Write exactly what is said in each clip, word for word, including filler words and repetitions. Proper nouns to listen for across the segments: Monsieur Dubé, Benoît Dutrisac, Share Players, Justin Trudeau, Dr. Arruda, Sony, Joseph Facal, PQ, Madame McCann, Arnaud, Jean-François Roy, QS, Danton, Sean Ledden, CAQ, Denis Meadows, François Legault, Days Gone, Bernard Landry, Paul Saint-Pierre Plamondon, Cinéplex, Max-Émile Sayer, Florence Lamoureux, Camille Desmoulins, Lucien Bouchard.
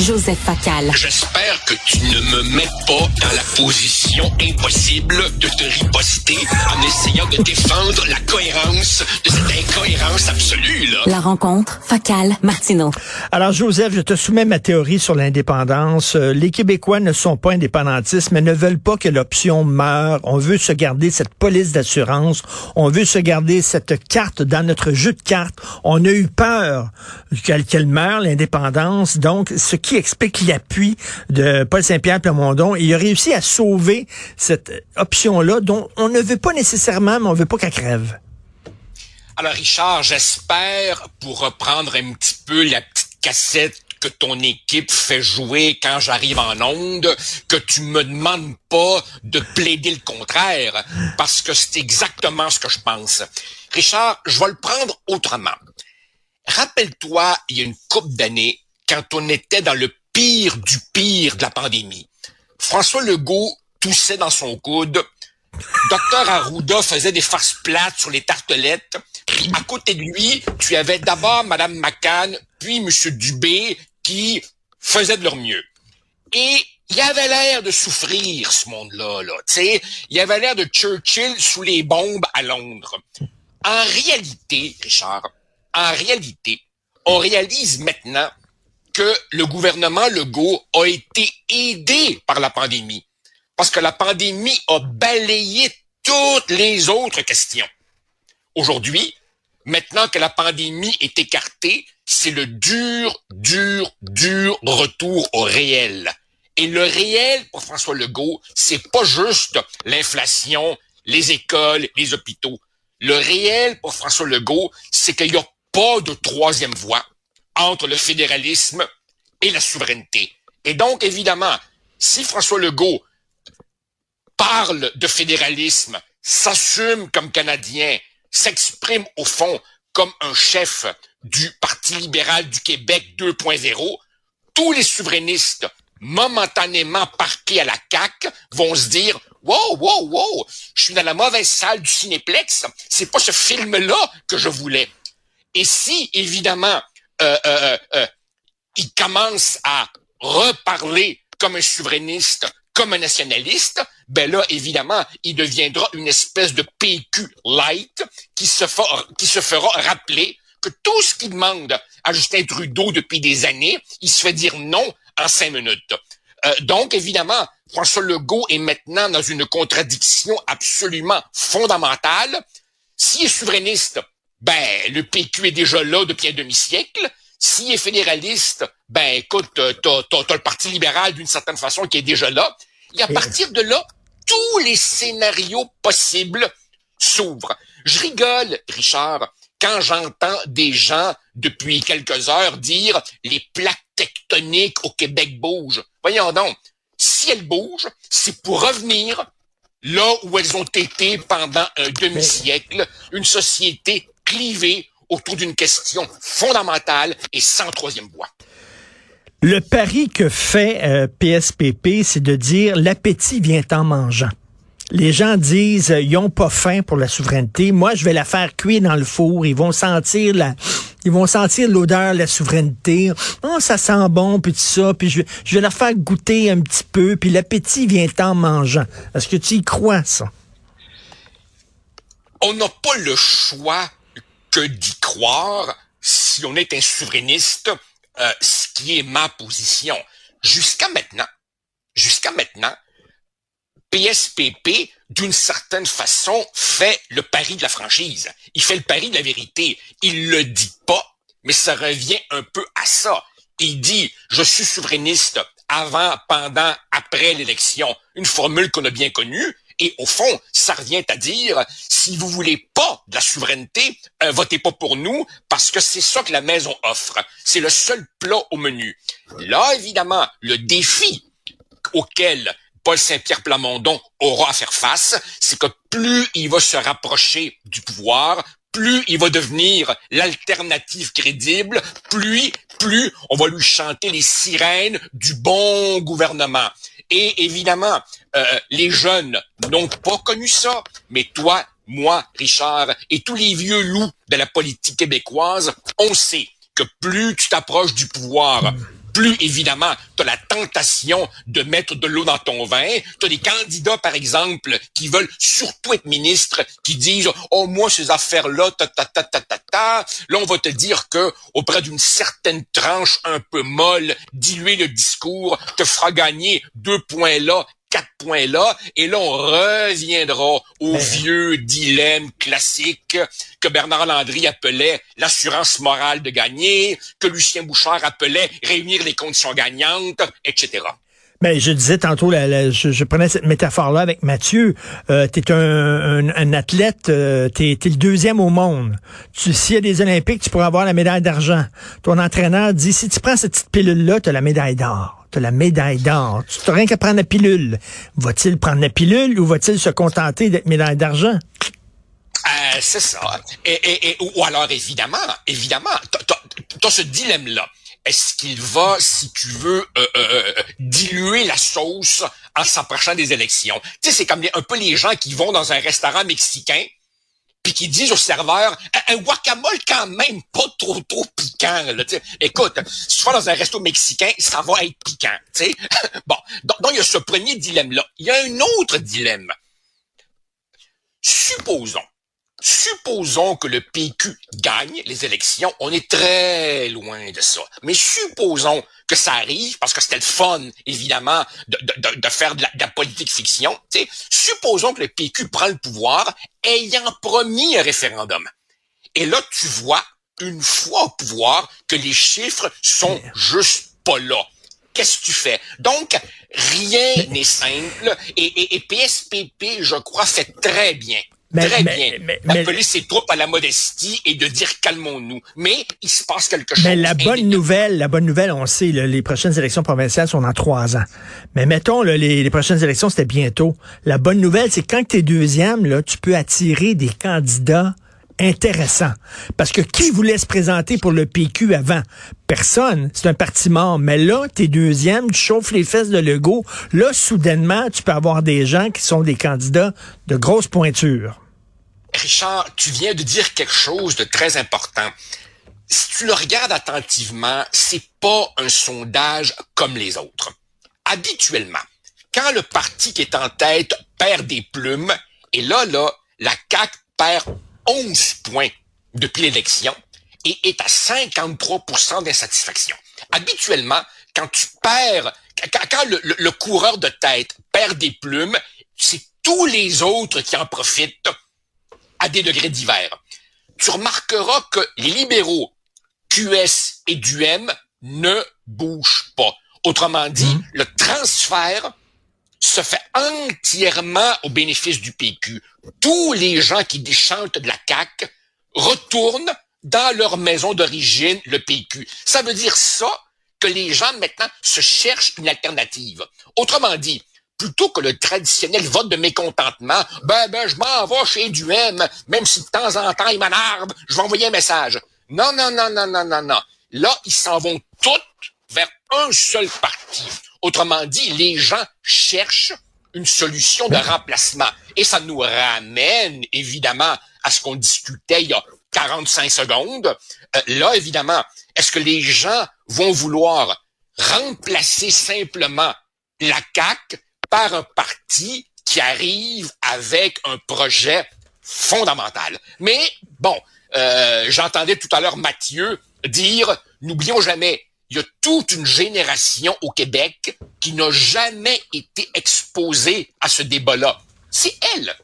Joseph Facal. J'espère que tu ne me mets pas dans la position impossible de te riposter en essayant de défendre la cohérence de cette incohérence absolue, là. La rencontre, Facal, Martineau. Alors, Joseph, je te soumets ma théorie sur l'indépendance. Les Québécois ne sont pas indépendantistes, mais ne veulent pas que l'option meure. On veut se garder cette police d'assurance. On veut se garder cette carte dans notre jeu de cartes. On a eu peur qu'elle, qu'elle meure, l'indépendance. Donc, ce qui explique l'appui de Paul Saint-Pierre Plamondon. Il a réussi à sauver cette option-là dont on ne veut pas nécessairement, mais on veut pas qu'elle crève. Alors, Richard, j'espère, pour reprendre un petit peu la petite cassette que ton équipe fait jouer quand j'arrive en onde, que tu me demandes pas de plaider le contraire, parce que c'est exactement ce que je pense. Richard, je vais le prendre autrement. Rappelle-toi, il y a une couple d'années, quand on était dans le pire du pire de la pandémie, François Legault toussait dans son coude, docteur Arruda faisait des farces plates sur les tartelettes, puis à côté de lui, tu avais d'abord Madame McCann, puis Monsieur Dubé, qui faisaient de leur mieux. Et il avait l'air de souffrir, ce monde-là, là, tu sais. Il avait l'air de Churchill sous les bombes à Londres. En réalité, Richard, en réalité, on réalise maintenant que le gouvernement Legault a été aidé par la pandémie, parce que la pandémie a balayé toutes les autres questions. Aujourd'hui, maintenant que la pandémie est écartée, c'est le dur, dur, dur retour au réel. Et le réel, pour François Legault, c'est pas juste l'inflation, les écoles, les hôpitaux. Le réel, pour François Legault, c'est qu'il n'y a pas de troisième voie entre le fédéralisme et la souveraineté. Et donc, évidemment, si François Legault parle de fédéralisme, s'assume comme Canadien, s'exprime au fond comme un chef du Parti libéral du Québec deux point zéro, tous les souverainistes momentanément parqués à la C A Q vont se dire « Wow, wow, wow, je suis dans la mauvaise salle du Cinéplex, c'est pas ce film-là que je voulais. » Et si, évidemment, euh, euh, euh, il commence à reparler comme un souverainiste, comme un nationaliste, ben là, évidemment, il deviendra une espèce de P Q light qui se, for, qui se fera rappeler que tout ce qu'il demande à Justin Trudeau depuis des années, il se fait dire non en cinq minutes. Euh, donc, évidemment, François Legault est maintenant dans une contradiction absolument fondamentale. S'il est souverainiste, ben, le P Q est déjà là depuis un demi-siècle. S'il est fédéraliste, ben écoute, t'as, t'as, t'as le Parti libéral d'une certaine façon qui est déjà là. Et à partir de là, tous les scénarios possibles s'ouvrent. Je rigole, Richard, quand j'entends des gens depuis quelques heures dire « les plaques tectoniques au Québec bougent ». Voyons donc, si elles bougent, c'est pour revenir là où elles ont été pendant un demi-siècle, une société clivée autour d'une question fondamentale et sans troisième voie. Le pari que fait euh, P S P P, c'est de dire « l'appétit vient en mangeant ». Les gens disent euh, « ils n'ont pas faim pour la souveraineté, moi je vais la faire cuire dans le four, ils vont sentir la... » Ils vont sentir l'odeur, la souveraineté. Oh, ça sent bon, puis tout ça. Puis je, je vais leur faire goûter un petit peu. Puis l'appétit vient en mangeant. Est-ce que tu y crois, ça? On n'a pas le choix que d'y croire si on est un souverainiste, euh, ce qui est ma position. Jusqu'à maintenant, jusqu'à maintenant, P S P P, d'une certaine façon, fait le pari de la franchise. Il fait le pari de la vérité. Il le dit pas, mais ça revient un peu à ça. Il dit « je suis souverainiste avant, pendant, après l'élection », une formule qu'on a bien connue, et au fond, ça revient à dire « si vous voulez pas de la souveraineté, euh, votez pas pour nous, parce que c'est ça que la maison offre. C'est le seul plat au menu. » Là, évidemment, le défi auquel Paul Saint-Pierre Plamondon aura à faire face, c'est que plus il va se rapprocher du pouvoir, plus il va devenir l'alternative crédible, plus, plus on va lui chanter les sirènes du bon gouvernement. Et évidemment, euh, les jeunes n'ont pas connu ça, mais toi, moi, Richard, et tous les vieux loups de la politique québécoise, on sait que plus tu t'approches du pouvoir, plus évidemment, tu as la tentation de mettre de l'eau dans ton vin. Tu as des candidats, par exemple, qui veulent surtout être ministres, qui disent « Oh, moi, ces affaires-là, ta ta ta ta ta ta ». Là, on va te dire que auprès d'une certaine tranche un peu molle, diluer le discours te fera gagner deux points là, quatre points là, et là, on reviendra au vieux dilemme classique que Bernard Landry appelait l'assurance morale de gagner, que Lucien Bouchard appelait réunir les conditions gagnantes, et cetera. Mais je disais tantôt, la, la, je, je prenais cette métaphore-là avec Mathieu. Euh, t'es un, un, un athlète, euh, t'es, t'es le deuxième au monde. Tu, s'il y a des Olympiques, tu pourras avoir la médaille d'argent. Ton entraîneur dit, si tu prends cette petite pilule-là, t'as la médaille d'or. T'as la médaille d'or. Tu n'as rien qu'à prendre la pilule. Va-t-il prendre la pilule ou va-t-il se contenter d'être médaille d'argent? Euh, c'est ça. Et, et, et, ou alors, évidemment, évidemment, t'as, t'as ce dilemme-là. Est-ce qu'il va, si tu veux, euh, euh, diluer la sauce en s'approchant des élections? Tu sais, c'est comme les, un peu les gens qui vont dans un restaurant mexicain puis qui disent au serveur un guacamole quand même pas trop trop piquant. Là, écoute, si tu vas dans un resto mexicain, ça va être piquant. T'sais? Bon, donc, donc il y a ce premier dilemme-là. Il y a un autre dilemme. Supposons. Supposons que le P Q gagne les élections, on est très loin de ça. Mais supposons que ça arrive, parce que c'était le fun, évidemment, de, de, de faire de la, de la politique fiction. T'sais. Supposons que le P Q prend le pouvoir ayant promis un référendum. Et là, tu vois, une fois au pouvoir, que les chiffres sont juste pas là. Qu'est-ce que tu fais? Donc, rien n'est simple. Et, et, et P S P P, je crois, fait très bien. Mais, Très mais, bien. Mais, mais, Appeler mais, ses troupes à la modestie et de dire calmons-nous. Mais il se passe quelque chose. Mais la bonne nouvelle, la bonne nouvelle, on sait, là, les prochaines élections provinciales sont dans trois ans. Mais mettons, là, les, les prochaines élections, c'était bientôt. La bonne nouvelle, c'est que quand tu es deuxième, là, tu peux attirer des candidats intéressants. Parce que qui voulait se présenter pour le P Q avant? Personne. C'est un parti mort. Mais là, tu es deuxième, tu chauffes les fesses de Legault. Là, soudainement, tu peux avoir des gens qui sont des candidats de grosse pointure. Richard, tu viens de dire quelque chose de très important. Si tu le regardes attentivement, c'est pas un sondage comme les autres. Habituellement, quand le parti qui est en tête perd des plumes, et là, là, la C A Q perd onze points depuis l'élection et est à cinquante-trois pour cent d'insatisfaction. Habituellement, quand tu perds, quand, quand le, le, le coureur de tête perd des plumes, c'est tous les autres qui en profitent à des degrés divers. Tu remarqueras que les libéraux, Q S et D U M ne bougent pas. Autrement dit, mmh. le transfert se fait entièrement au bénéfice du P Q. Tous les gens qui déchantent de la C A Q retournent dans leur maison d'origine, le P Q. Ça veut dire ça que les gens maintenant se cherchent une alternative. Autrement dit, plutôt que le traditionnel vote de mécontentement, ben, ben, je m'en vais chez D U M, même si de temps en temps, il m'énerve, je vais envoyer un message. Non, non, non, non, non, non, non. Là, ils s'en vont toutes vers un seul parti. Autrement dit, les gens cherchent une solution de remplacement. Et ça nous ramène, évidemment, à ce qu'on discutait il y a quarante-cinq secondes. Euh, là, évidemment, est-ce que les gens vont vouloir remplacer simplement la C A Q par un parti qui arrive avec un projet fondamental? Mais, bon, euh, j'entendais tout à l'heure Mathieu dire, n'oublions jamais, il y a toute une génération au Québec qui n'a jamais été exposée à ce débat-là. C'est elle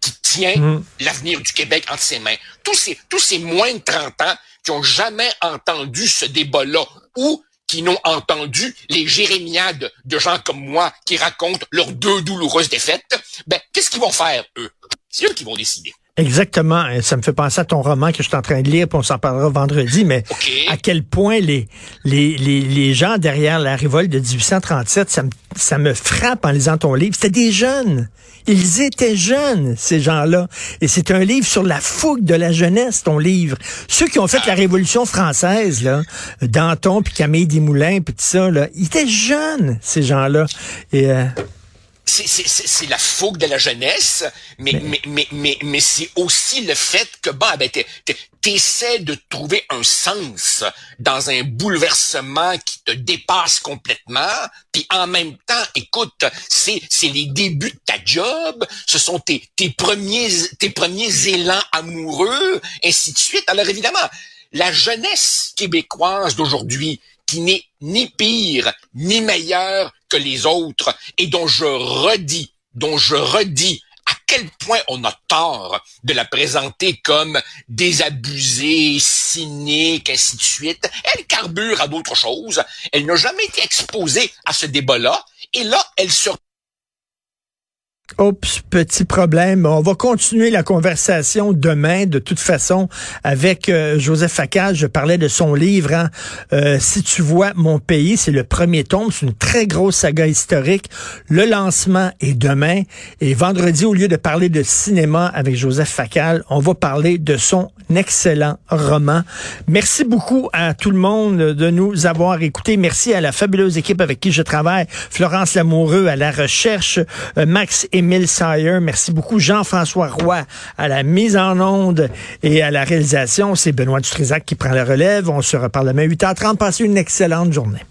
qui tient mmh. l'avenir du Québec entre ses mains. Tous ces, tous ces moins de trente ans qui n'ont jamais entendu ce débat-là ou qui n'ont entendu les jérémiades de gens comme moi qui racontent leurs deux douloureuses défaites, ben, qu'est-ce qu'ils vont faire, eux? C'est eux qui vont décider. Exactement. Ça me fait penser à ton roman que je suis en train de lire, puis on s'en parlera vendredi, mais okay. à quel point les, les, les, les gens derrière la révolte de dix-huit cent trente-sept, ça me, ça me frappe en lisant ton livre. C'était des jeunes. Ils étaient jeunes, ces gens-là. Et c'est un livre sur la fougue de la jeunesse, ton livre. Ceux qui ont fait ah. la Révolution française, là, Danton, puis Camille Desmoulins, puis tout ça, là, ils étaient jeunes, ces gens-là. Et... Euh, C'est, c'est, c'est, c'est la fougue de la jeunesse, mais mais mais mais, mais, mais c'est aussi le fait que bah ben t'es, t'es, t'essaies de trouver un sens dans un bouleversement qui te dépasse complètement, puis en même temps, écoute, c'est c'est les débuts de ta job, ce sont tes tes premiers tes premiers élans amoureux, ainsi de suite. Alors évidemment, la jeunesse québécoise d'aujourd'hui, qui n'est ni pire ni meilleure que les autres, et dont je redis, dont je redis à quel point on a tort de la présenter comme désabusée, cynique, ainsi de suite. Elle carbure à d'autres choses. Elle n'a jamais été exposée à ce débat-là. Et là, elle se... Oups, petit problème. On va continuer la conversation demain, de toute façon, avec euh, Joseph Facal. Je parlais de son livre, hein? euh, « Si tu vois mon pays », c'est le premier tome, c'est une très grosse saga historique. Le lancement est demain, et vendredi, au lieu de parler de cinéma avec Joseph Facal, on va parler de son excellent roman. Merci beaucoup à tout le monde de nous avoir écoutés. Merci à la fabuleuse équipe avec qui je travaille, Florence Lamoureux à la recherche, euh, Max-Émile Sayer, merci beaucoup. Jean-François Roy à la mise en onde et à la réalisation. C'est Benoît Dutrisac qui prend la relève. On se reparle demain à huit heures trente. Passez une excellente journée.